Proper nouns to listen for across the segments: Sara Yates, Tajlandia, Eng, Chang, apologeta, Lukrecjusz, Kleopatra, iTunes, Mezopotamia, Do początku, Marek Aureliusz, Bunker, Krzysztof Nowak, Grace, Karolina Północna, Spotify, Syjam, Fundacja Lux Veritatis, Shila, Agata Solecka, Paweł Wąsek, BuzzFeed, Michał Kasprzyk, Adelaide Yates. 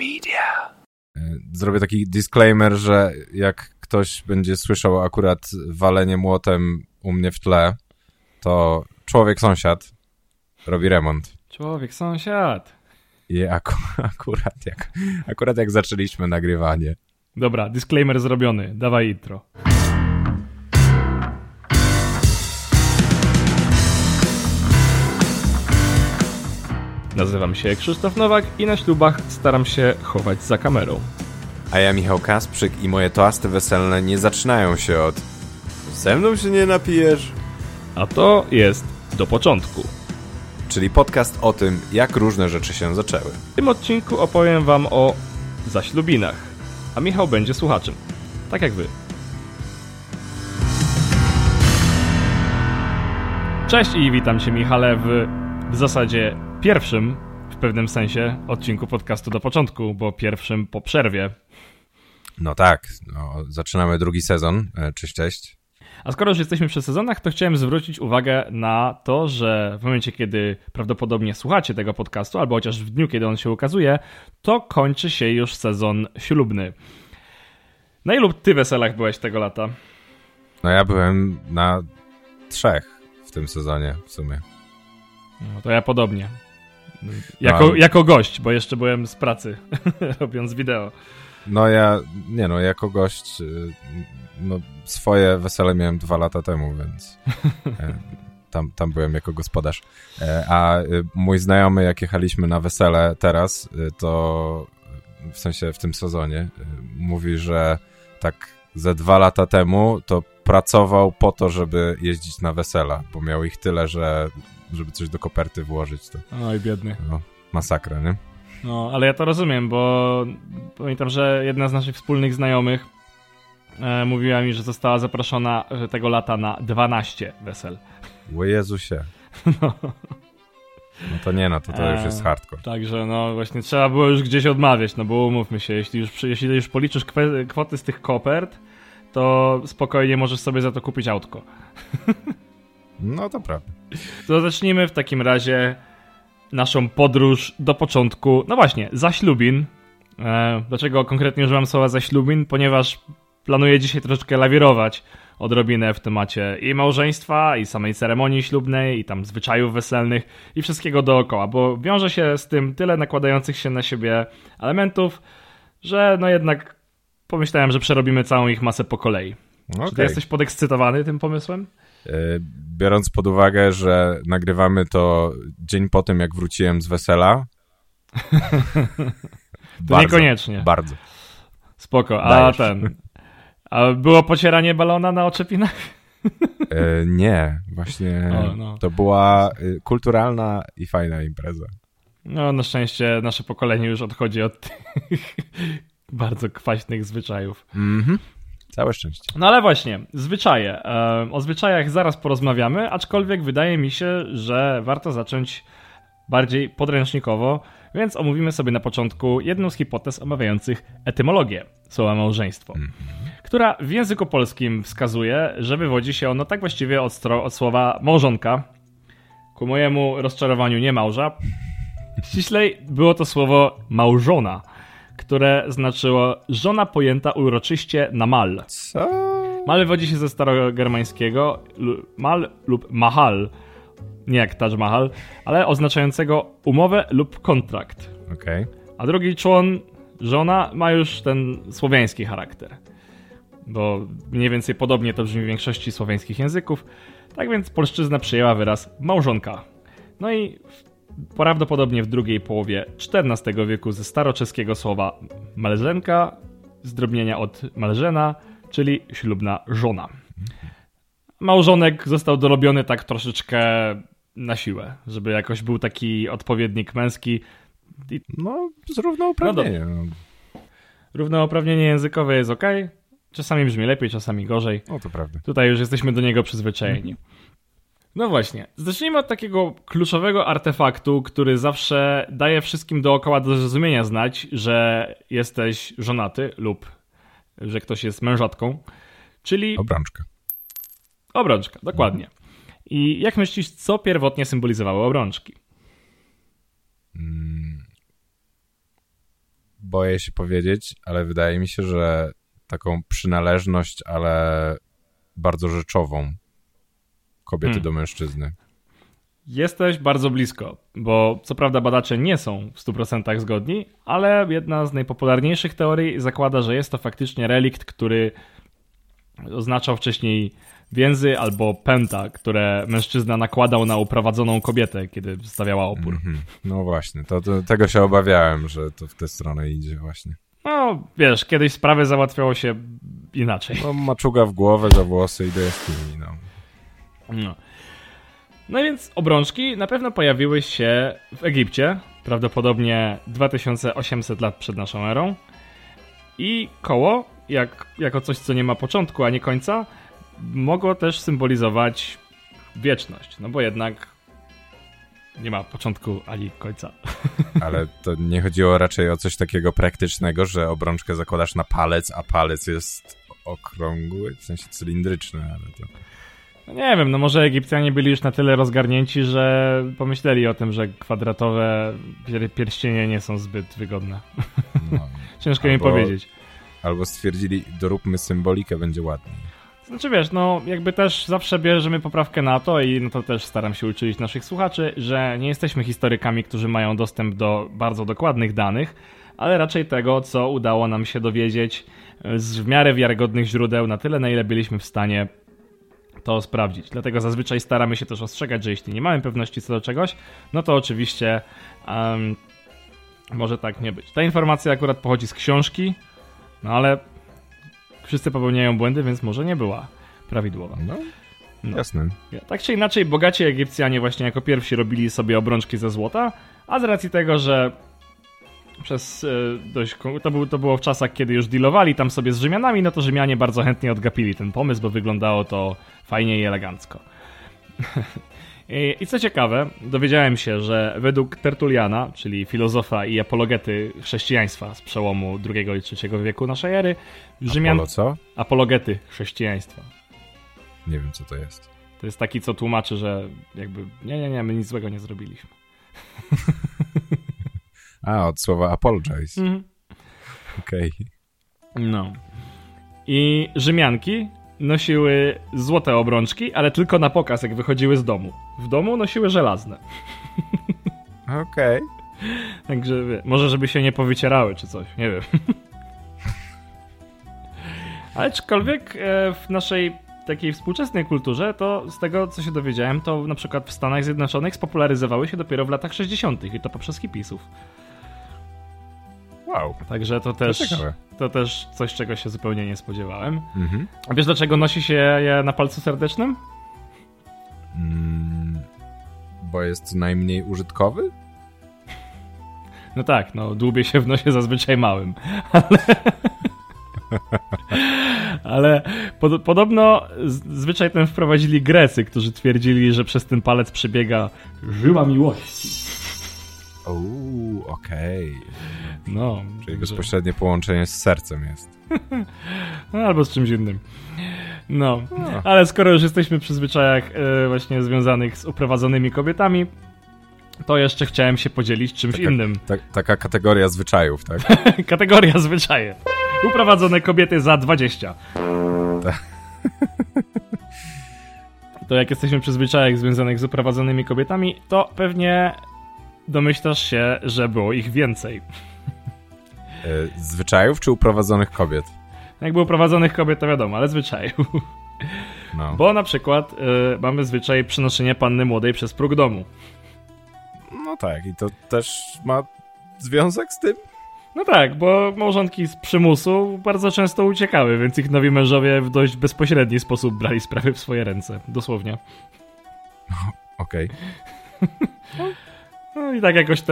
media. Zrobię taki disclaimer, że jak ktoś będzie słyszał akurat walenie młotem u mnie w tle, to człowiek-sąsiad robi remont. Człowiek-sąsiad. I akurat jak zaczęliśmy nagrywanie. Dobra, disclaimer zrobiony. Dawaj intro. Nazywam się Krzysztof Nowak i na ślubach staram się chować za kamerą. A ja Michał Kasprzyk i moje toasty weselne nie zaczynają się od "ze mną się nie napijesz". A to jest Do początku. Czyli podcast o tym, jak różne rzeczy się zaczęły. W tym odcinku opowiem wam o zaślubinach, a Michał będzie słuchaczem. Tak jak wy. Cześć i witam cię, Michale, w zasadzie pierwszym, w pewnym sensie, odcinku podcastu Do początku, bo pierwszym po przerwie. No tak, no, zaczynamy drugi sezon. Cześć, cześć. A skoro już jesteśmy przy sezonach, to chciałem zwrócić uwagę na to, że w momencie, kiedy prawdopodobnie słuchacie tego podcastu, albo chociaż w dniu, kiedy on się ukazuje, to kończy się już sezon ślubny. Na ilu ty weselach byłeś tego lata? No ja byłem na 3 w tym sezonie w sumie. No to ja podobnie. Jako gość, bo jeszcze byłem z pracy, robiąc wideo. No ja, nie no, jako gość, no swoje wesele miałem 2 lata temu, więc tam byłem jako gospodarz. A mój znajomy, jak jechaliśmy na wesele teraz, to w sensie w tym sezonie, mówi, że tak ze 2 lata temu to pracował po to, żeby jeździć na wesela, bo miał ich tyle, że żeby coś do koperty włożyć. To, oj, biedny. No, masakra, nie? No, ale ja to rozumiem, bo pamiętam, że jedna z naszych wspólnych znajomych mówiła mi, że została zaproszona tego lata na 12 wesel. O Jezusie. No to nie, no to już jest hardcore. Także no właśnie trzeba było już gdzieś odmawiać, no bo umówmy się, jeśli już policzysz kwoty z tych kopert, to spokojnie możesz sobie za to kupić autko. No to prawda. To zacznijmy w takim razie naszą podróż do początku, no właśnie, zaślubin. Dlaczego konkretnie używam słowa zaślubin? Ponieważ planuję dzisiaj troszeczkę lawirować odrobinę w temacie i małżeństwa, i samej ceremonii ślubnej, i tam zwyczajów weselnych, i wszystkiego dookoła, bo wiąże się z tym tyle nakładających się na siebie elementów, że no jednak pomyślałem, że przerobimy całą ich masę po kolei. Okay. Czy ty jesteś podekscytowany tym pomysłem? Biorąc pod uwagę, że nagrywamy to dzień po tym, jak wróciłem z wesela. To niekoniecznie. Bardzo. Spoko. A było pocieranie balona na oczepinach? Nie. Właśnie to była kulturalna i fajna impreza. No na szczęście nasze pokolenie już odchodzi od tych bardzo kwaśnych zwyczajów. Mhm. Całe szczęście. No ale właśnie, zwyczaje. O zwyczajach zaraz porozmawiamy, aczkolwiek wydaje mi się, że warto zacząć bardziej podręcznikowo, więc omówimy sobie na początku jedną z hipotez omawiających etymologię słowa małżeństwo, która w języku polskim wskazuje, że wywodzi się ono tak właściwie od słowa małżonka. Ku mojemu rozczarowaniu nie małża. Ściślej było to słowo małżona, które znaczyło żona pojęta uroczyście na mal. Co? Mal wywodzi się ze starogermańskiego mal lub mahal, nie jak Taj Mahal, ale oznaczającego umowę lub kontrakt. Okay. A drugi człon, żona, ma już ten słowiański charakter, bo mniej więcej podobnie to brzmi w większości słowiańskich języków, tak więc polszczyzna przyjęła wyraz małżonka. No i prawdopodobnie w drugiej połowie XIV wieku ze staroczeskiego słowa malżenka, zdrobnienia od malżena, czyli ślubna żona. Małżonek został dorobiony tak troszeczkę na siłę, żeby jakoś był taki odpowiednik męski. No, z równouprawnieniem. Równouprawnienie językowe jest okej. Czasami brzmi lepiej, czasami gorzej. No to prawda. Tutaj już jesteśmy do niego przyzwyczajeni. No właśnie, zacznijmy od takiego kluczowego artefaktu, który zawsze daje wszystkim dookoła do zrozumienia znać, że jesteś żonaty lub że ktoś jest mężatką, czyli... Obrączka. Obrączka, dokładnie. I jak myślisz, co pierwotnie symbolizowały obrączki? boję się powiedzieć, ale wydaje mi się, że taką przynależność, ale bardzo rzeczową kobiety do mężczyzny. Jesteś bardzo blisko, bo co prawda badacze nie są w 100% zgodni, ale jedna z najpopularniejszych teorii zakłada, że jest to faktycznie relikt, który oznaczał wcześniej więzy albo pęta, które mężczyzna nakładał na uprowadzoną kobietę, kiedy stawiała opór. No właśnie, tego się obawiałem, że to w tę stronę idzie właśnie. No wiesz, kiedyś sprawy załatwiało się inaczej. No, maczuga w głowę, za włosy i do jaskini. No więc obrączki na pewno pojawiły się w Egipcie, prawdopodobnie 2800 lat przed naszą erą. I koło, jako coś, co nie ma początku, a nie końca, mogło też symbolizować wieczność, no bo jednak nie ma początku ani końca. Ale to nie chodziło raczej o coś takiego praktycznego, że obrączkę zakładasz na palec, a palec jest okrągły, w sensie cylindryczny, ale to... No nie wiem, no może Egipcjanie byli już na tyle rozgarnięci, że pomyśleli o tym, że kwadratowe pierścienie nie są zbyt wygodne. No, ciężko mi powiedzieć. Albo stwierdzili, doróbmy symbolikę, będzie ładniej. Znaczy wiesz, no jakby też zawsze bierzemy poprawkę na to i no to też staram się uczyć naszych słuchaczy, że nie jesteśmy historykami, którzy mają dostęp do bardzo dokładnych danych, ale raczej tego, co udało nam się dowiedzieć z w miarę wiarygodnych źródeł, na tyle na ile byliśmy w stanie to sprawdzić. Dlatego zazwyczaj staramy się też ostrzegać, że jeśli nie mamy pewności co do czegoś, no to oczywiście może tak nie być. Ta informacja akurat pochodzi z książki, no ale wszyscy popełniają błędy, więc może nie była prawidłowa. No, jasne. Tak czy inaczej, bogaci Egipcjanie właśnie jako pierwsi robili sobie obrączki ze złota, a z racji tego, że to było w czasach, kiedy już dealowali tam sobie z Rzymianami, no to Rzymianie bardzo chętnie odgapili ten pomysł, bo wyglądało to fajnie i elegancko. I co ciekawe, dowiedziałem się, że według Tertuliana, czyli filozofa i apologety chrześcijaństwa z przełomu II i III wieku naszej ery, Rzymian... Apologety chrześcijaństwa. Nie wiem, co to jest. To jest taki, co tłumaczy, że jakby nie, my nic złego nie zrobiliśmy. A, od słowa apologize. Okej. No. I Rzymianki nosiły złote obrączki, ale tylko na pokaz, jak wychodziły z domu. W domu nosiły żelazne. Okej. Także może żeby się nie powycierały czy coś, nie wiem. Aczkolwiek w naszej takiej współczesnej kulturze, to z tego, co się dowiedziałem, to na przykład w Stanach Zjednoczonych spopularyzowały się dopiero w latach 60. i to poprzez hipisów. Wow. Także to też coś, czego się zupełnie nie spodziewałem. A wiesz, dlaczego nosi się je na palcu serdecznym? Bo jest najmniej użytkowy? No tak, no dłubie się w nosie zazwyczaj małym. Ale podobno zwyczaj ten wprowadzili Grecy, którzy twierdzili, że przez ten palec przebiega żyła miłości. Okej. No, czyli bezpośrednie połączenie z sercem jest. Albo z czymś innym. No, ale skoro już jesteśmy przy zwyczajach właśnie związanych z uprowadzonymi kobietami, to jeszcze chciałem się podzielić czymś innym. Taka kategoria zwyczajów, tak? Kategoria zwyczaje. Uprowadzone kobiety za 20. To jak jesteśmy przy zwyczajach związanych z uprowadzonymi kobietami, to pewnie domyślasz się, że było ich więcej. Zwyczajów czy uprowadzonych kobiet? Jakby uprowadzonych kobiet to wiadomo, ale zwyczajów. No. Bo na przykład mamy zwyczaj przenoszenia panny młodej przez próg domu. No tak, i to też ma związek z tym? No tak, bo małżonki z przymusu bardzo często uciekały, więc ich nowi mężowie w dość bezpośredni sposób brali sprawy w swoje ręce. Dosłownie. Okej. No i tak jakoś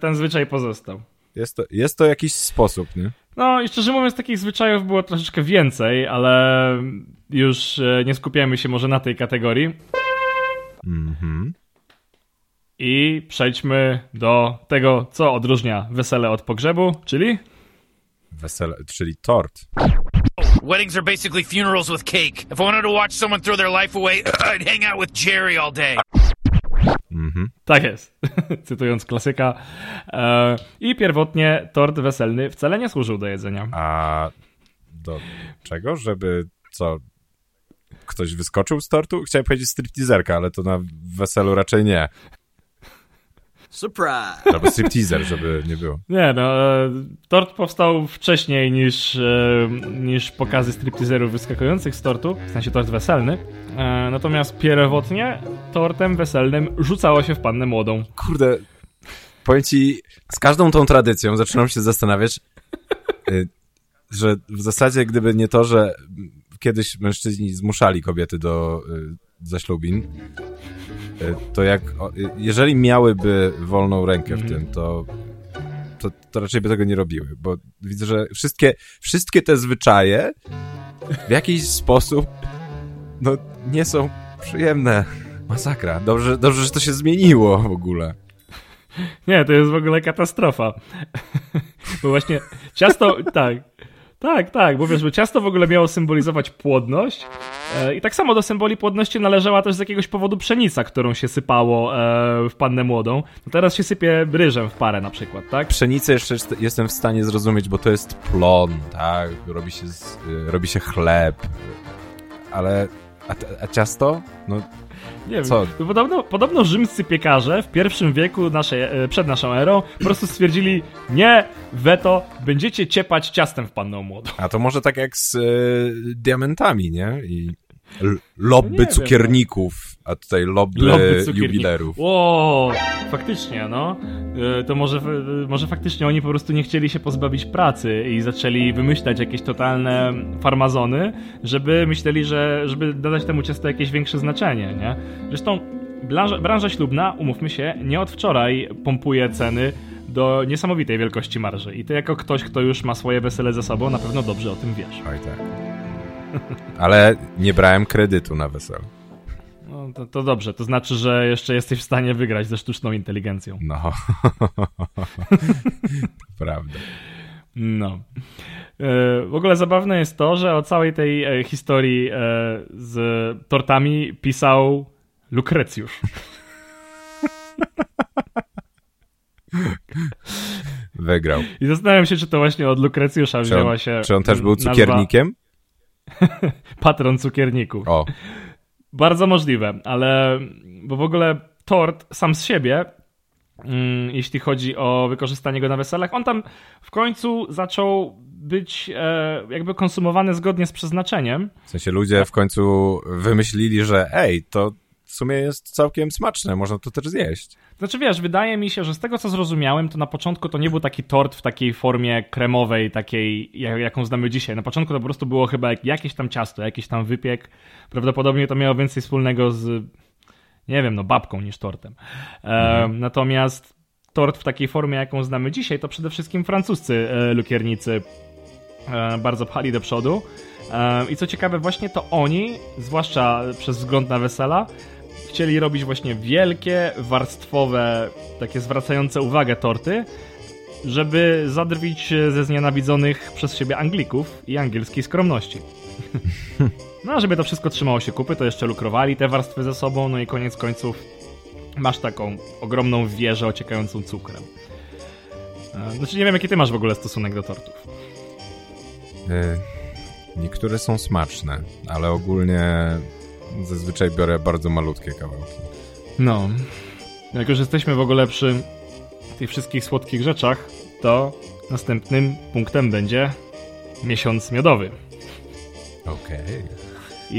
ten zwyczaj pozostał. Jest to jakiś sposób, nie? No i szczerze mówiąc, takich zwyczajów było troszeczkę więcej, ale już nie skupiamy się może na tej kategorii. I przejdźmy do tego, co odróżnia wesele od pogrzebu, czyli... Wesele, czyli tort. Weddings are basically funerals with cake. If I wanted to watch someone throw their life away, I'd hang out with Jerry all day. Mm-hmm. Tak jest, cytując klasyka. I pierwotnie tort weselny wcale nie służył do jedzenia. A do czego? Żeby co? Ktoś wyskoczył z tortu? Chciałem powiedzieć stripteaserka, ale to na weselu raczej nie. Surprise! Albo stripteaser, żeby nie było. Nie, no, tort powstał wcześniej niż pokazy stripteaserów wyskakujących z tortu, w sensie tort weselny. Natomiast pierwotnie tortem weselnym rzucało się w pannę młodą. Kurde, powiem ci, z każdą tą tradycją zaczynam się zastanawiać, że w zasadzie gdyby nie to, że kiedyś mężczyźni zmuszali kobiety do zaślubin, to jak, jeżeli miałyby wolną rękę w tym, to raczej by tego nie robiły, bo widzę, że wszystkie te zwyczaje w jakiś sposób no, nie są przyjemne. Masakra. Dobrze, że to się zmieniło w ogóle. Nie, to jest w ogóle katastrofa. Bo właśnie ciasto... Tak, bo wiesz, bo ciasto w ogóle miało symbolizować płodność i tak samo do symboli płodności należała też z jakiegoś powodu pszenica, którą się sypało w pannę młodą. No teraz się sypie ryżem w parę na przykład, tak? Pszenicę jeszcze jestem w stanie zrozumieć, bo to jest plon, tak? Robi się chleb, ale... A ciasto? No... Nie co? Wiem, podobno rzymscy piekarze w I wieku przed naszą erą po prostu stwierdzili, nie, weto, będziecie ciepać ciastem w pannę młodą. A to może tak jak z diamentami, nie? I lobby no cukierników, a tutaj lobby jubilerów. O, faktycznie, no. To może faktycznie oni po prostu nie chcieli się pozbawić pracy i zaczęli wymyślać jakieś totalne farmazony, żeby myśleli, żeby dodać temu ciastu jakieś większe znaczenie, nie? Zresztą branża ślubna, umówmy się, nie od wczoraj pompuje ceny do niesamowitej wielkości marży. I ty jako ktoś, kto już ma swoje wesele za sobą, na pewno dobrze o tym wiesz. Oj tak. Ale nie brałem kredytu na wesele. No to dobrze, to znaczy, że jeszcze jesteś w stanie wygrać ze sztuczną inteligencją. No, prawda. No. W ogóle zabawne jest to, że o całej tej historii z tortami pisał Lukrecjusz. Wygrał. I zastanawiam się, czy to właśnie od Lukrecjusza wzięła się. Czy on też był cukiernikiem? Nazwa... Patron cukierników. O. Bardzo możliwe, ale bo w ogóle tort sam z siebie, jeśli chodzi o wykorzystanie go na weselach, on tam w końcu zaczął być jakby konsumowany zgodnie z przeznaczeniem. W sensie ludzie w końcu wymyślili, że to w sumie jest całkiem smaczne, można to też zjeść. Znaczy wiesz, wydaje mi się, że z tego co zrozumiałem, to na początku to nie był taki tort w takiej formie kremowej, takiej jaką znamy dzisiaj. Na początku to po prostu było chyba jakieś tam ciasto, jakiś tam wypiek. Prawdopodobnie to miało więcej wspólnego z, nie wiem, no babką niż tortem. Natomiast tort w takiej formie, jaką znamy dzisiaj, to przede wszystkim francuscy lukiernicy bardzo pchali do przodu. I co ciekawe, właśnie to oni, zwłaszcza przez wzgląd na wesela, chcieli robić właśnie wielkie, warstwowe, takie zwracające uwagę torty, żeby zadrwić ze znienawidzonych przez siebie Anglików i angielskiej skromności. No a żeby to wszystko trzymało się kupy, to jeszcze lukrowali te warstwy ze sobą, no i koniec końców masz taką ogromną wieżę ociekającą cukrem. Znaczy nie wiem, jaki ty masz w ogóle stosunek do tortów. Niektóre są smaczne, ale ogólnie zazwyczaj biorę bardzo malutkie kawałki. No, jak już jesteśmy w ogóle przy tych wszystkich słodkich rzeczach, to następnym punktem będzie miesiąc miodowy. Okej.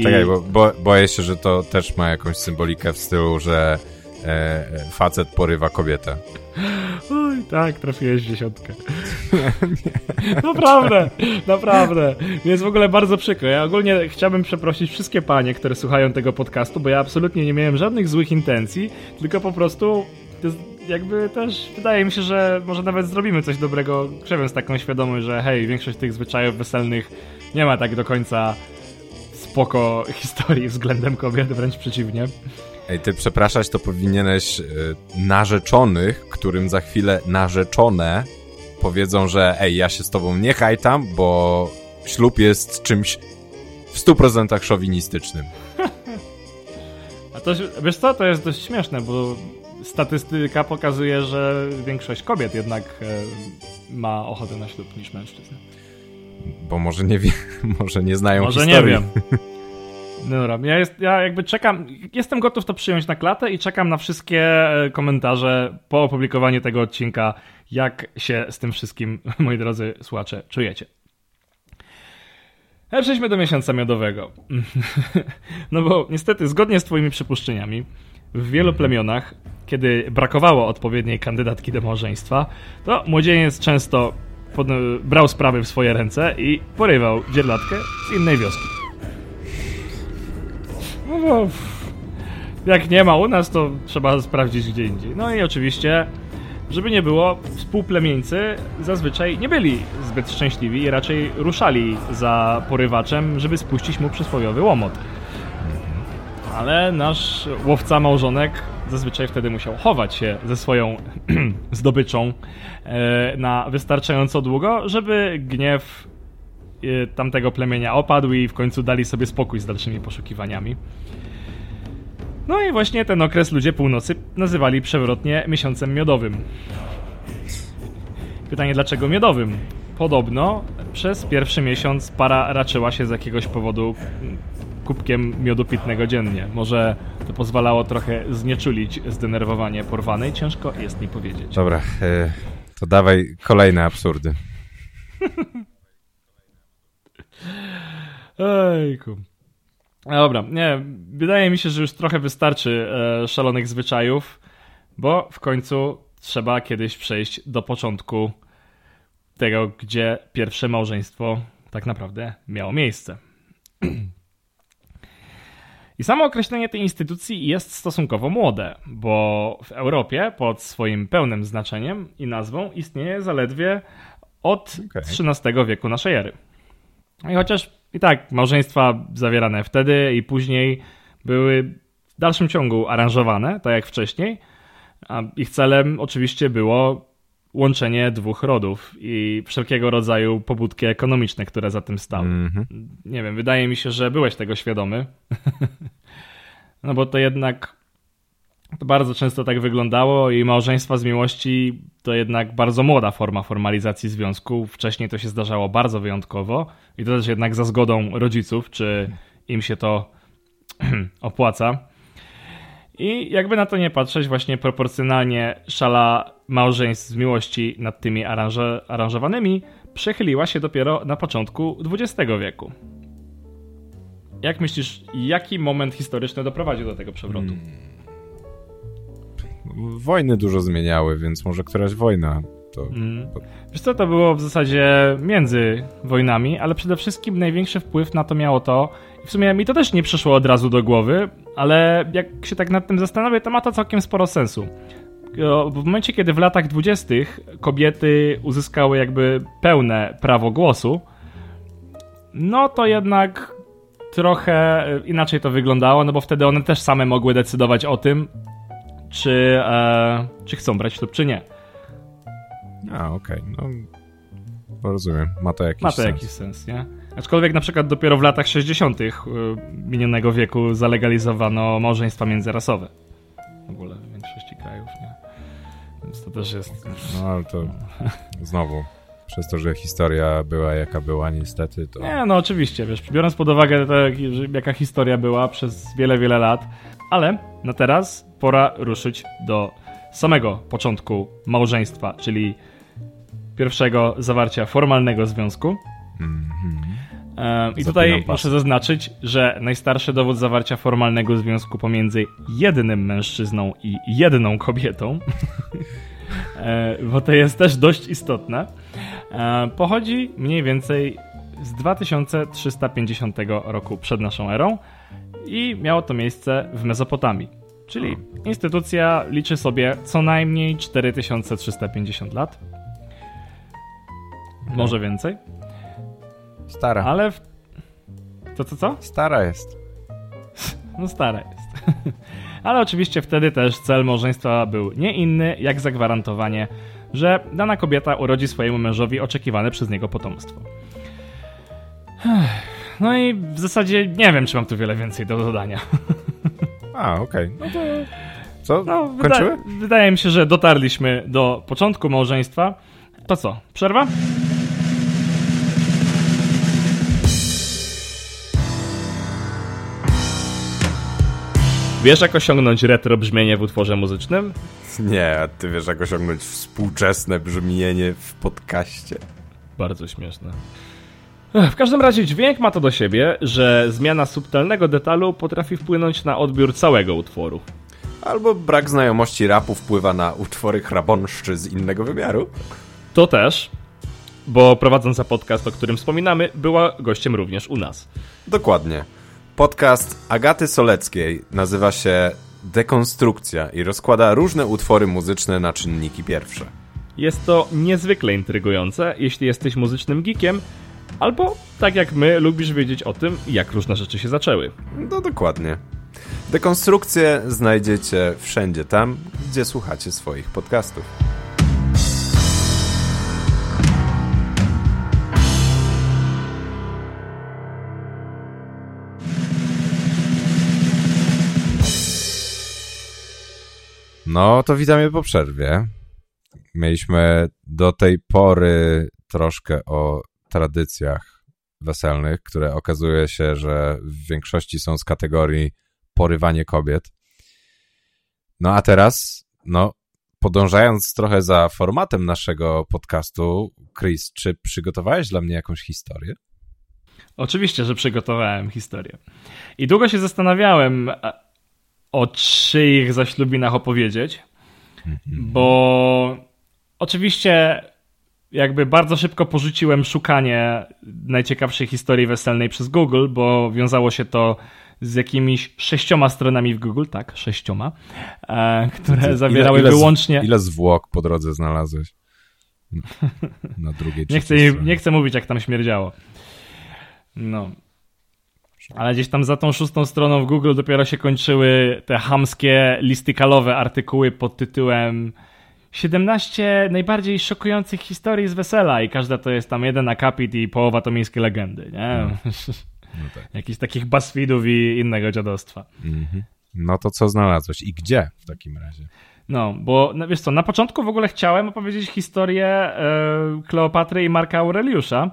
Czekaj, bo boję się, że to też ma jakąś symbolikę w stylu, że facet porywa kobietę. Oj, tak, trafiłeś w dziesiątkę. Naprawdę. Mi jest w ogóle bardzo przykro. Ja ogólnie chciałbym przeprosić wszystkie panie, które słuchają tego podcastu, bo ja absolutnie nie miałem żadnych złych intencji, tylko po prostu jakby też wydaje mi się, że może nawet zrobimy coś dobrego, krzewiąc taką świadomość, że większość tych zwyczajów weselnych nie ma tak do końca spoko historii względem kobiet, wręcz przeciwnie. Ty przepraszać to powinieneś narzeczonych, którym za chwilę narzeczone powiedzą, że ja się z tobą nie hajtam, bo ślub jest czymś w 100% szowinistycznym. A to, wiesz co, to jest dość śmieszne, bo statystyka pokazuje, że większość kobiet jednak ma ochotę na ślub niż mężczyzn. Bo może nie wie, może nie znają może historii. Może nie wiem. Dobra, ja jakby czekam, jestem gotów to przyjąć na klatę i czekam na wszystkie komentarze po opublikowaniu tego odcinka, jak się z tym wszystkim, moi drodzy słuchacze, czujecie. Ale przejdźmy do miesiąca miodowego. No bo niestety, zgodnie z twoimi przypuszczeniami, w wielu plemionach, kiedy brakowało odpowiedniej kandydatki do małżeństwa, to młodzieniec często brał sprawy w swoje ręce i porywał dzierlatkę z innej wioski. No bo jak nie ma u nas, to trzeba sprawdzić gdzie indziej. No i oczywiście, żeby nie było, współplemieńcy zazwyczaj nie byli zbyt szczęśliwi i raczej ruszali za porywaczem, żeby spuścić mu przysłowiowy łomot. Ale nasz łowca małżonek zazwyczaj wtedy musiał chować się ze swoją zdobyczą na wystarczająco długo, żeby gniew tamtego plemienia opadł i w końcu dali sobie spokój z dalszymi poszukiwaniami. No i właśnie ten okres ludzie północy nazywali przewrotnie miesiącem miodowym. Pytanie, dlaczego miodowym? Podobno przez pierwszy miesiąc para raczyła się z jakiegoś powodu kubkiem miodu pitnego dziennie. Może to pozwalało trochę znieczulić zdenerwowanie porwanej. Ciężko jest mi powiedzieć. Dobra, to dawaj kolejne absurdy. Ejku. Dobra, nie, wydaje mi się, że już trochę wystarczy szalonych zwyczajów, bo w końcu trzeba kiedyś przejść do początku tego, gdzie pierwsze małżeństwo tak naprawdę miało miejsce. I samo określenie tej instytucji jest stosunkowo młode, bo w Europie pod swoim pełnym znaczeniem i nazwą istnieje zaledwie od XIII wieku naszej ery. I chociaż i tak małżeństwa zawierane wtedy i później były w dalszym ciągu aranżowane, tak jak wcześniej, a ich celem oczywiście było łączenie dwóch rodów i wszelkiego rodzaju pobudki ekonomiczne, które za tym stały. Nie wiem, wydaje mi się, że byłeś tego świadomy. No bo to jednak to bardzo często tak wyglądało i małżeństwa z miłości to jednak bardzo młoda forma formalizacji związku. Wcześniej to się zdarzało bardzo wyjątkowo i to też jednak za zgodą rodziców, czy im się to opłaca. I jakby na to nie patrzeć, właśnie proporcjonalnie szala małżeństw z miłości nad tymi aranżowanymi przechyliła się dopiero na początku XX wieku. Jak myślisz, jaki moment historyczny doprowadził do tego przewrotu? Wojny dużo zmieniały, więc może któraś wojna. Wiesz co, to było w zasadzie między wojnami, ale przede wszystkim największy wpływ na to miało to, w sumie mi to też nie przyszło od razu do głowy, ale jak się tak nad tym zastanowię, to ma to całkiem sporo sensu. W momencie, kiedy w latach 20. kobiety uzyskały jakby pełne prawo głosu, no to jednak trochę inaczej to wyglądało, no bo wtedy one też same mogły decydować o tym, czy chcą brać ślub, czy nie. No rozumiem, ma to jakiś sens, nie? Aczkolwiek na przykład dopiero w latach 60. minionego wieku zalegalizowano małżeństwa międzyrasowe. W ogóle w większości krajów, nie? Więc to też jest... No ale to znowu, przez to, że historia była jaka była niestety, to... Nie, no oczywiście, wiesz, biorąc pod uwagę to, jaka historia była przez wiele, wiele lat, ale na teraz pora ruszyć do samego początku małżeństwa, czyli pierwszego zawarcia formalnego związku. I tutaj muszę zaznaczyć, że najstarszy dowód zawarcia formalnego związku pomiędzy jednym mężczyzną i jedną kobietą, bo to jest też dość istotne, pochodzi mniej więcej z 2350 roku przed naszą erą i miało to miejsce w Mezopotamii. Czyli instytucja liczy sobie co najmniej 4350 lat. Może więcej. Stara. Ale... Co? Stara jest. No stara jest. Ale oczywiście wtedy też cel małżeństwa był nie inny, jak zagwarantowanie, że dana kobieta urodzi swojemu mężowi oczekiwane przez niego potomstwo. No i w zasadzie nie wiem, czy mam tu wiele więcej do dodania. No to Co? No, kończyły? Wydaje mi się, że dotarliśmy do początku małżeństwa. To co? Przerwa? Wiesz, jak osiągnąć retro brzmienie w utworze muzycznym? Nie, a ty wiesz, jak osiągnąć współczesne brzmienie w podcaście? Bardzo śmieszne. W każdym razie dźwięk ma to do siebie, że zmiana subtelnego detalu potrafi wpłynąć na odbiór całego utworu. Albo brak znajomości rapu wpływa na utwory chrabąszczy z innego wymiaru. To też, bo prowadząca podcast, o którym wspominamy, była gościem również u nas. Dokładnie. Podcast Agaty Soleckiej nazywa się Dekonstrukcja i rozkłada różne utwory muzyczne na czynniki pierwsze. Jest to niezwykle intrygujące, jeśli jesteś muzycznym geekiem, albo, tak jak my, lubisz wiedzieć o tym, jak różne rzeczy się zaczęły. No dokładnie. Dekonstrukcję znajdziecie wszędzie tam, gdzie słuchacie swoich podcastów. No, to witamy po przerwie. Mieliśmy do tej pory troszkę o tradycjach weselnych, które okazuje się, że w większości są z kategorii porywanie kobiet. No a teraz, podążając trochę za formatem naszego podcastu, Chris, czy przygotowałeś dla mnie jakąś historię? Oczywiście, że przygotowałem historię. I długo się zastanawiałem, o czyich zaślubinach opowiedzieć, bo oczywiście jakby bardzo szybko porzuciłem szukanie najciekawszej historii weselnej przez Google, bo wiązało się to z jakimiś 6 stronami w Google, tak, 6, które zawierały wyłącznie... Ile zwłok po drodze znalazłeś na drugiej stronie? Nie chcę mówić, jak tam śmierdziało. No. Ale gdzieś tam za tą 6 stroną w Google dopiero się kończyły te chamskie, listykalowe artykuły pod tytułem 17 najbardziej szokujących historii z wesela i każda to jest tam jeden akapit i połowa to miejskie legendy, nie? No tak. Jakichś takich BuzzFeedów i innego dziadostwa. Mm-hmm. No to co znalazłeś i gdzie w takim razie? No, bo wiesz co, na początku w ogóle chciałem opowiedzieć historię Kleopatry i Marka Aureliusza,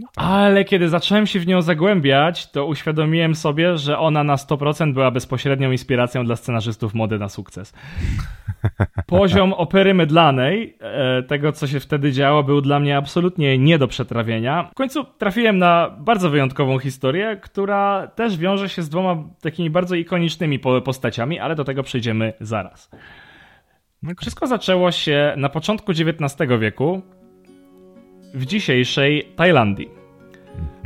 no tak. Ale kiedy zacząłem się w nią zagłębiać, to uświadomiłem sobie, że ona na 100% była bezpośrednią inspiracją dla scenarzystów mody na sukces. Poziom opery mydlanej, tego co się wtedy działo, był dla mnie absolutnie nie do przetrawienia. W końcu trafiłem na bardzo wyjątkową historię, która też wiąże się z 2 takimi bardzo ikonicznymi postaciami, ale do tego przejdziemy zaraz. Wszystko zaczęło się na początku XIX wieku, w dzisiejszej Tajlandii.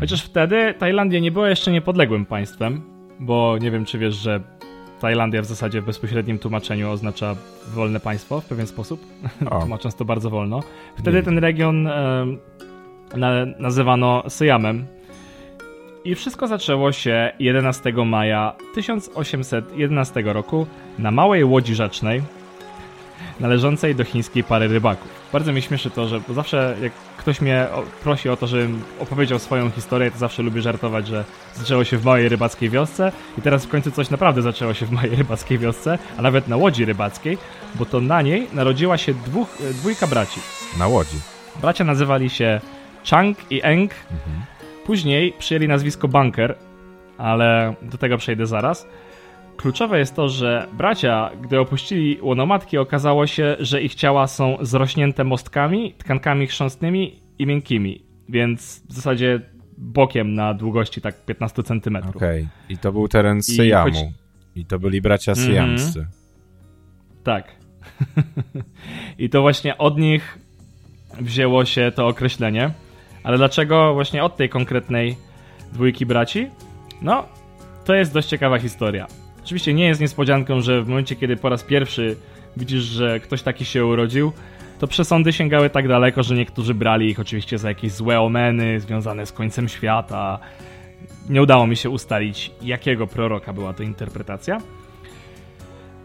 Chociaż wtedy Tajlandia nie była jeszcze niepodległym państwem, bo nie wiem, czy wiesz, że Tajlandia w zasadzie w bezpośrednim tłumaczeniu oznacza wolne państwo w pewien sposób, tłumacząc to bardzo wolno. Wtedy ten region nazywano Syjamem. I wszystko zaczęło się 11 maja 1811 roku na małej łodzi rzecznej należącej do chińskiej pary rybaków. Bardzo mnie śmieszy to, że zawsze jak ktoś mnie prosi o to, żebym opowiedział swoją historię, to zawsze lubię żartować, że zaczęło się w małej rybackiej wiosce i teraz w końcu coś naprawdę zaczęło się w małej rybackiej wiosce, a nawet na łodzi rybackiej, bo to na niej narodziła się dwójka braci. Na łodzi. Bracia nazywali się Chang i Eng. Mhm. Później przyjęli nazwisko Bunker, ale do tego przejdę zaraz. Kluczowe jest to, że bracia, gdy opuścili łono matki, okazało się, że ich ciała są zrośnięte mostkami, tkankami chrząstnymi i miękkimi, więc w zasadzie bokiem na długości tak 15 cm. Okej. I to był teren Syjamu. I to byli bracia syjamscy. Tak. I to właśnie od nich wzięło się to określenie. Ale dlaczego właśnie od tej konkretnej dwójki braci? No, to jest dość ciekawa historia. Oczywiście nie jest niespodzianką, że w momencie, kiedy po raz pierwszy widzisz, że ktoś taki się urodził, to przesądy sięgały tak daleko, że niektórzy brali ich oczywiście za jakieś złe omeny związane z końcem świata. Nie udało mi się ustalić, jakiego proroka była to interpretacja.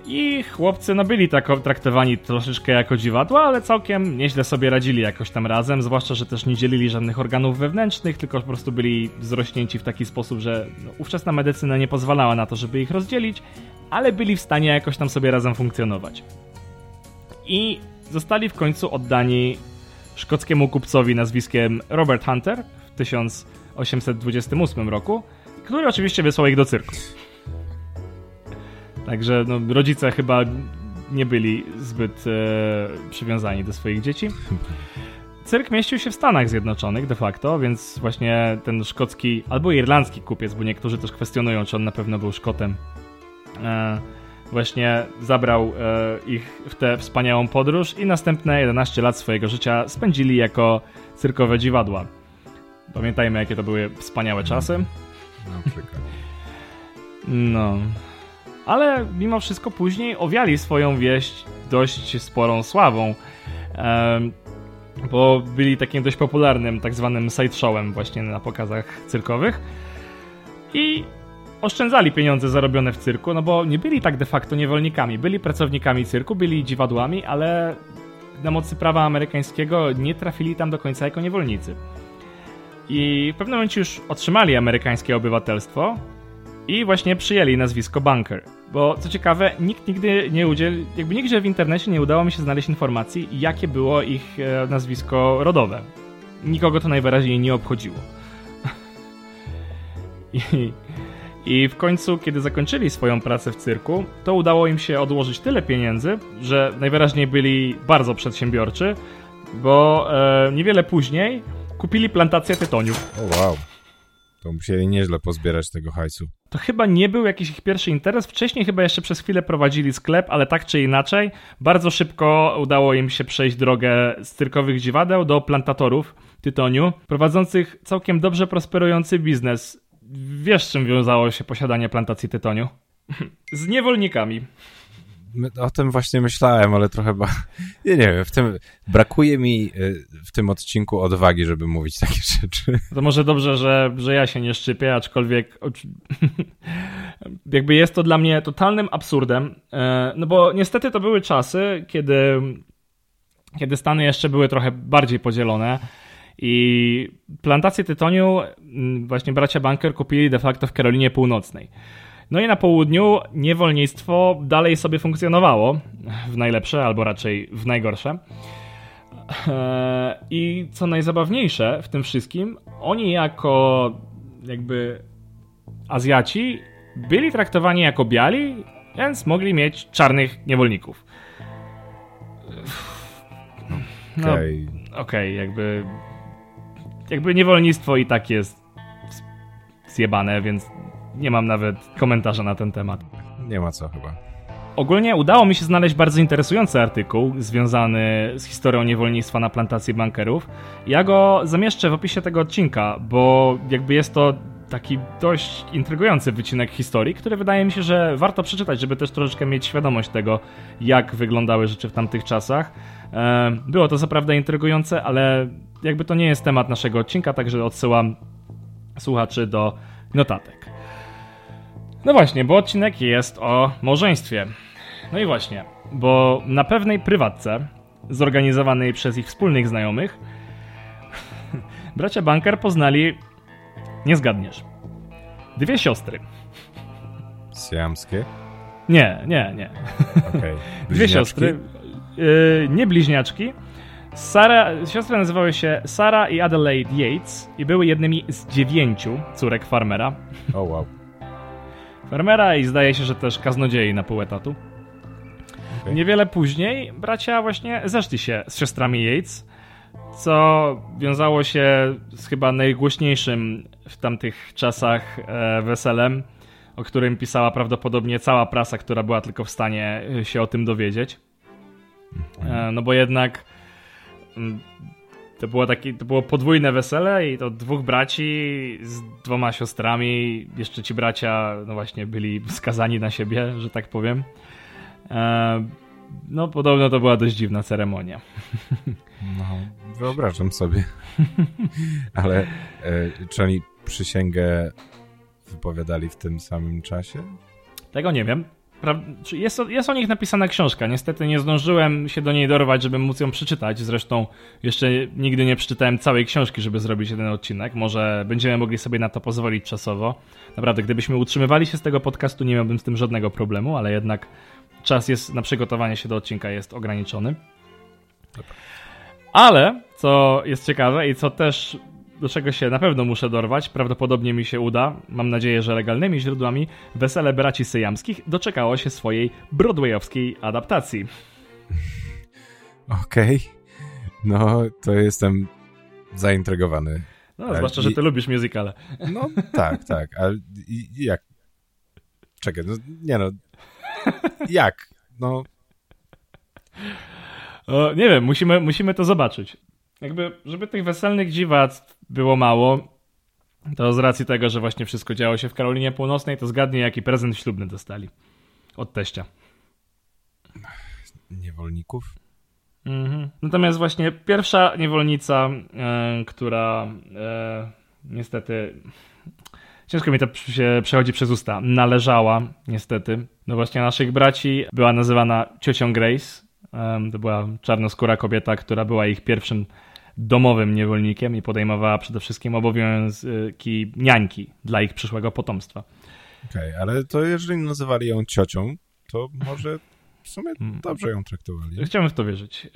I chłopcy byli tak traktowani troszeczkę jako dziwadła, ale całkiem nieźle sobie radzili jakoś tam razem, zwłaszcza, że też nie dzielili żadnych organów wewnętrznych, tylko po prostu byli zrośnięci w taki sposób, że ówczesna medycyna nie pozwalała na to, żeby ich rozdzielić, ale byli w stanie jakoś tam sobie razem funkcjonować. I zostali w końcu oddani szkockiemu kupcowi nazwiskiem Robert Hunter w 1828 roku, który oczywiście wysłał ich do cyrku. Także no, rodzice chyba nie byli zbyt przywiązani do swoich dzieci. Cyrk mieścił się w Stanach Zjednoczonych de facto, więc właśnie ten szkocki albo irlandzki kupiec, bo niektórzy też kwestionują, czy on na pewno był Szkotem, właśnie zabrał ich w tę wspaniałą podróż i następne 11 lat swojego życia spędzili jako cyrkowe dziwadła. Pamiętajmy, jakie to były wspaniałe czasy. No. Ale mimo wszystko później owiali swoją wieść dość sporą sławą, bo byli takim dość popularnym tak zwanym sideshowem właśnie na pokazach cyrkowych i oszczędzali pieniądze zarobione w cyrku, no bo nie byli tak de facto niewolnikami, byli pracownikami cyrku, byli dziwadłami, ale na mocy prawa amerykańskiego nie trafili tam do końca jako niewolnicy. I w pewnym momencie już otrzymali amerykańskie obywatelstwo i właśnie przyjęli nazwisko Bunker. Bo co ciekawe, nikt nigdy nie udzielił, jakby nigdzie w internecie nie udało mi się znaleźć informacji, jakie było ich nazwisko rodowe. Nikogo to najwyraźniej nie obchodziło. I w końcu, kiedy zakończyli swoją pracę w cyrku, to udało im się odłożyć tyle pieniędzy, że najwyraźniej byli bardzo przedsiębiorczy, bo niewiele później kupili plantację tytoniów. O wow. To musieli nieźle pozbierać tego hajsu. To chyba nie był jakiś ich pierwszy interes. Wcześniej chyba jeszcze przez chwilę prowadzili sklep, ale tak czy inaczej bardzo szybko udało im się przejść drogę z cyrkowych dziwadeł do plantatorów tytoniu, prowadzących całkiem dobrze prosperujący biznes. Wiesz, czym wiązało się posiadanie plantacji tytoniu? Z niewolnikami. O tym właśnie myślałem, ale trochę... Nie wiem, brakuje mi w tym odcinku odwagi, żeby mówić takie rzeczy. To może dobrze, że ja się nie szczypię, aczkolwiek jakby jest to dla mnie totalnym absurdem, no bo niestety to były czasy, kiedy Stany jeszcze były trochę bardziej podzielone i plantację tytoniu właśnie bracia Bunker kupili de facto w Karolinie Północnej. No i na południu niewolnictwo dalej sobie funkcjonowało w najlepsze, albo raczej w najgorsze. I co najzabawniejsze w tym wszystkim, oni jako jakby Azjaci byli traktowani jako biali, więc mogli mieć czarnych niewolników. No, okej, jakby niewolnictwo i tak jest zjebane, więc nie mam nawet komentarza na ten temat. Nie ma co chyba. Ogólnie udało mi się znaleźć bardzo interesujący artykuł związany z historią niewolnictwa na plantacji Bunkerów. Ja go zamieszczę w opisie tego odcinka, bo jakby jest to taki dość intrygujący wycinek historii, który wydaje mi się, że warto przeczytać, żeby też troszeczkę mieć świadomość tego, jak wyglądały rzeczy w tamtych czasach. Było to zaprawdę intrygujące, ale jakby to nie jest temat naszego odcinka, także odsyłam słuchaczy do notatek. No właśnie, bo odcinek jest o małżeństwie. No i właśnie, bo na pewnej prywatce zorganizowanej przez ich wspólnych znajomych bracia Bunker poznali, nie zgadniesz, dwie siostry. Siamskie? Nie. Okay. Dwie siostry, nie bliźniaczki. Siostry nazywały się Sara i Adelaide Yates i były jednymi z 9 córek farmera. Oh wow. Farmera i zdaje się, że też kaznodziei na pół etatu. Okay. Niewiele później bracia właśnie zeszli się z siostrami Yates, co wiązało się z chyba najgłośniejszym w tamtych czasach weselem, o którym pisała prawdopodobnie cała prasa, która była tylko w stanie się o tym dowiedzieć. No bo jednak to było podwójne wesele i to 2 braci z 2 siostrami. Jeszcze ci bracia, no właśnie, byli skazani na siebie, że tak powiem. No podobno to była dość dziwna ceremonia. No, wyobrażam sobie. Ale czy oni przysięgę wypowiadali w tym samym czasie? Tego nie wiem. Jest o nich napisana książka, niestety nie zdążyłem się do niej dorwać, żeby móc ją przeczytać, zresztą jeszcze nigdy nie przeczytałem całej książki, żeby zrobić jeden odcinek, może będziemy mogli sobie na to pozwolić czasowo. Naprawdę, gdybyśmy utrzymywali się z tego podcastu, nie miałbym z tym żadnego problemu, ale jednak czas jest na przygotowanie się do odcinka jest ograniczony. Ale, co jest ciekawe i co też do czego się na pewno muszę dorwać, prawdopodobnie mi się uda, mam nadzieję, że legalnymi źródłami, Wesele Braci Syjamskich doczekało się swojej broadwayowskiej adaptacji. Okej, no to jestem zaintrygowany. No, zwłaszcza, że ty lubisz muzykale. No tak, ale jak? Czekaj, jak? No... O, nie wiem, musimy to zobaczyć. Jakby, żeby tych weselnych dziwactw było mało, to z racji tego, że właśnie wszystko działo się w Karolinie Północnej, to zgadnij, jaki prezent ślubny dostali od teścia. Niewolników? Mhm. Natomiast właśnie pierwsza niewolnica, która niestety, ciężko mi to się przechodzi przez usta, należała niestety do właśnie naszych braci, była nazywana ciocią Grace. To była czarnoskóra kobieta, która była ich pierwszym domowym niewolnikiem i podejmowała przede wszystkim obowiązki niańki dla ich przyszłego potomstwa. Okej, ale to jeżeli nazywali ją ciocią, to może w sumie dobrze ją traktowali. Chciałbym w to wierzyć.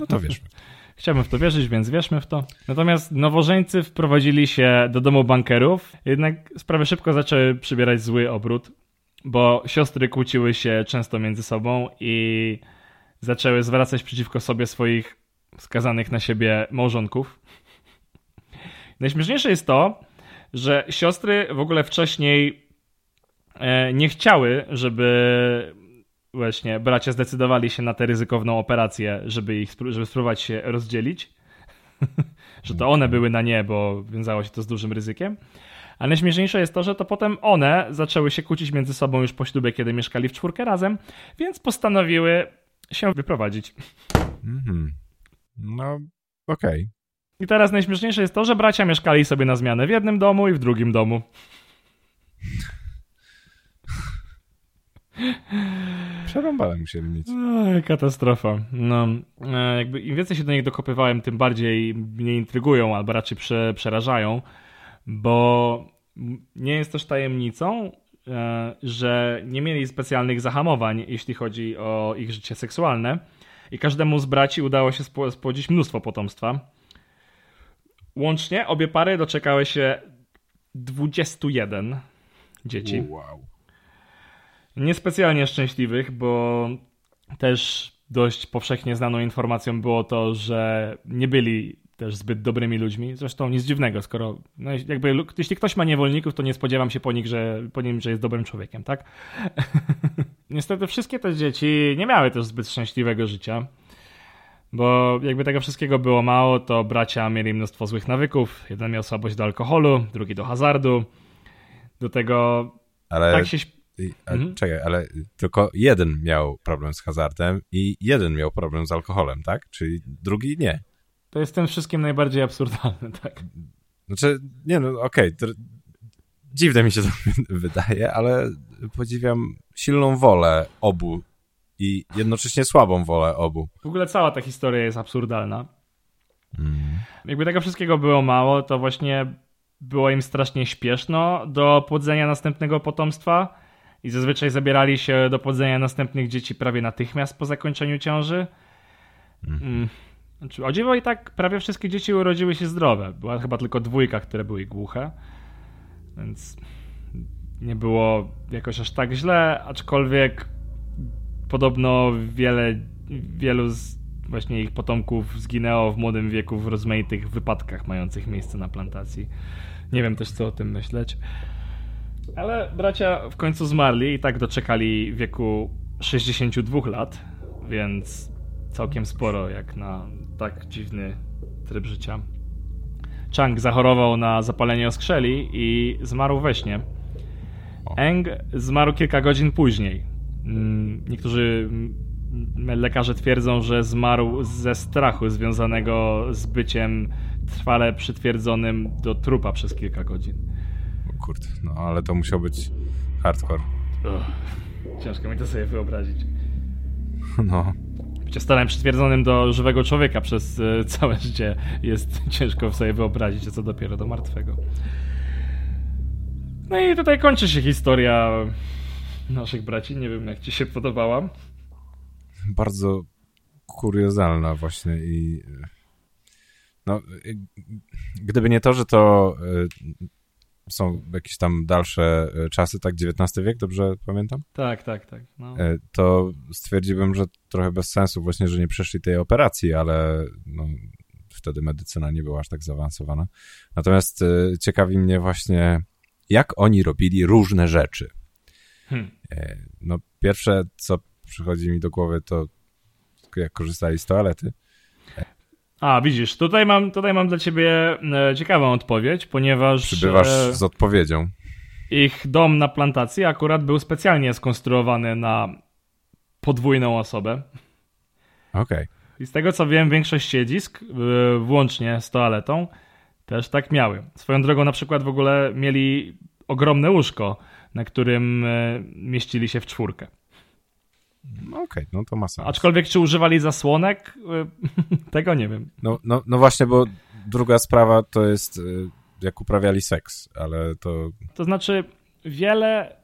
No to wierzmy. Chciałbym w to wierzyć, więc wierzmy w to. Natomiast nowożeńcy wprowadzili się do domu bankerów, jednak sprawy szybko zaczęły przybierać zły obrót, bo siostry kłóciły się często między sobą i zaczęły zwracać przeciwko sobie swoich skazanych na siebie małżonków. Najśmieszniejsze jest to, że siostry w ogóle wcześniej nie chciały, żeby właśnie bracia zdecydowali się na tę ryzykowną operację, żeby spróbować się rozdzielić. Że to one były na nie, bo wiązało się to z dużym ryzykiem. Ale najśmieszniejsze jest to, że to potem one zaczęły się kłócić między sobą już po ślubie, kiedy mieszkali w czwórkę razem, więc postanowiły się wyprowadzić. No, okej. I teraz najśmieszniejsze jest to, że bracia mieszkali sobie na zmianę w jednym domu i w drugim domu. Przerąbałem musieli mieć. Katastrofa. No, jakby im więcej się do nich dokopywałem, tym bardziej mnie intrygują, albo raczej przerażają, bo nie jest też tajemnicą, że nie mieli specjalnych zahamowań, jeśli chodzi o ich życie seksualne i każdemu z braci udało się spłodzić mnóstwo potomstwa. Łącznie obie pary doczekały się 21 dzieci. Wow. Niespecjalnie szczęśliwych, bo też dość powszechnie znaną informacją było to, że nie byli też zbyt dobrymi ludźmi. Zresztą nic dziwnego, skoro jeśli ktoś ma niewolników, to nie spodziewam się po nim, że jest dobrym człowiekiem, tak? Niestety wszystkie te dzieci nie miały też zbyt szczęśliwego życia, bo jakby tego wszystkiego było mało, to bracia mieli mnóstwo złych nawyków. Jeden miał słabość do alkoholu, drugi do hazardu. Do tego... Ale... Tak się... Czekaj, ale tylko jeden miał problem z hazardem i jeden miał problem z alkoholem, tak? Czyli drugi nie. To jest tym wszystkim najbardziej absurdalne, tak? Znaczy, dziwne mi się to wydaje, ale podziwiam silną wolę obu i jednocześnie słabą wolę obu. W ogóle cała ta historia jest absurdalna. Jakby tego wszystkiego było mało, to właśnie było im strasznie śpieszno do płodzenia następnego potomstwa i zazwyczaj zabierali się do płodzenia następnych dzieci prawie natychmiast po zakończeniu ciąży. Znaczy, o dziwo i tak prawie wszystkie dzieci urodziły się zdrowe. Była chyba tylko 2, które były głuche. Więc nie było jakoś aż tak źle, aczkolwiek podobno wielu z właśnie ich potomków zginęło w młodym wieku w rozmaitych wypadkach mających miejsce na plantacji. Nie wiem też, co o tym myśleć. Ale bracia w końcu zmarli i tak doczekali wieku 62 lat, więc całkiem sporo jak na tak dziwny tryb życia. Chang zachorował na zapalenie oskrzeli i zmarł we śnie. Eng zmarł kilka godzin później. Niektórzy lekarze twierdzą, że zmarł ze strachu związanego z byciem trwale przytwierdzonym do trupa przez kilka godzin. O kurde, no ale to musiał być hardcore. Ciężko mi to sobie wyobrazić. No. Bycie starym przytwierdzonym do żywego człowieka przez całe życie jest ciężko sobie wyobrazić, a co dopiero do martwego. No i tutaj kończy się historia naszych braci. Nie wiem, jak ci się podobała. Bardzo kuriozalna właśnie i... No, gdyby nie to, że to są jakieś tam dalsze czasy, tak XIX wiek, dobrze pamiętam? Tak. No. To stwierdziłbym, że trochę bez sensu właśnie, że nie przeszli tej operacji, ale no, wtedy medycyna nie była aż tak zaawansowana. Natomiast ciekawi mnie właśnie, jak oni robili różne rzeczy. No, pierwsze, co przychodzi mi do głowy, to jak korzystali z toalety. A, widzisz, tutaj mam dla ciebie ciekawą odpowiedź, ponieważ... Przybywasz z odpowiedzią. Ich dom na plantacji akurat był specjalnie skonstruowany na podwójną osobę. Okej. I z tego co wiem, większość siedzisk, włącznie z toaletą, też tak miały. Swoją drogą na przykład w ogóle mieli ogromne łóżko, na którym mieścili się w czwórkę. Okej, no to ma sens. Aczkolwiek czy używali zasłonek? Tego nie wiem. No właśnie, bo druga sprawa to jest jak uprawiali seks, ale to... To znaczy wiele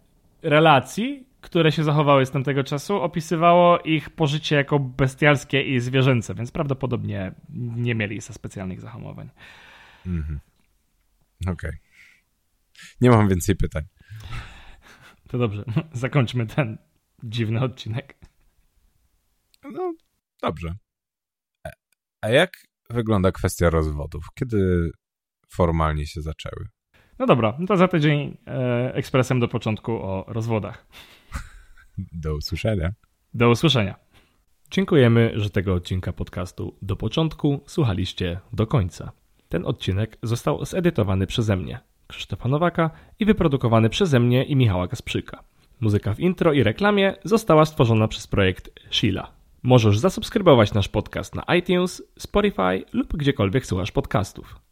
relacji, które się zachowały z tamtego czasu, opisywało ich pożycie jako bestialskie i zwierzęce, więc prawdopodobnie nie mieli specjalnych zahamowań. Mhm. Okej. Nie mam więcej pytań. To dobrze, zakończmy ten dziwny odcinek. No, dobrze. A jak wygląda kwestia rozwodów? Kiedy formalnie się zaczęły? No dobra, to za tydzień ekspresem do początku o rozwodach. Do usłyszenia. Do usłyszenia. Dziękujemy, że tego odcinka podcastu Do początku słuchaliście do końca. Ten odcinek został zedytowany przeze mnie, Krzysztofa Nowaka, i wyprodukowany przeze mnie i Michała Kasprzyka. Muzyka w intro i reklamie została stworzona przez projekt Shila. Możesz zasubskrybować nasz podcast na iTunes, Spotify lub gdziekolwiek słuchasz podcastów.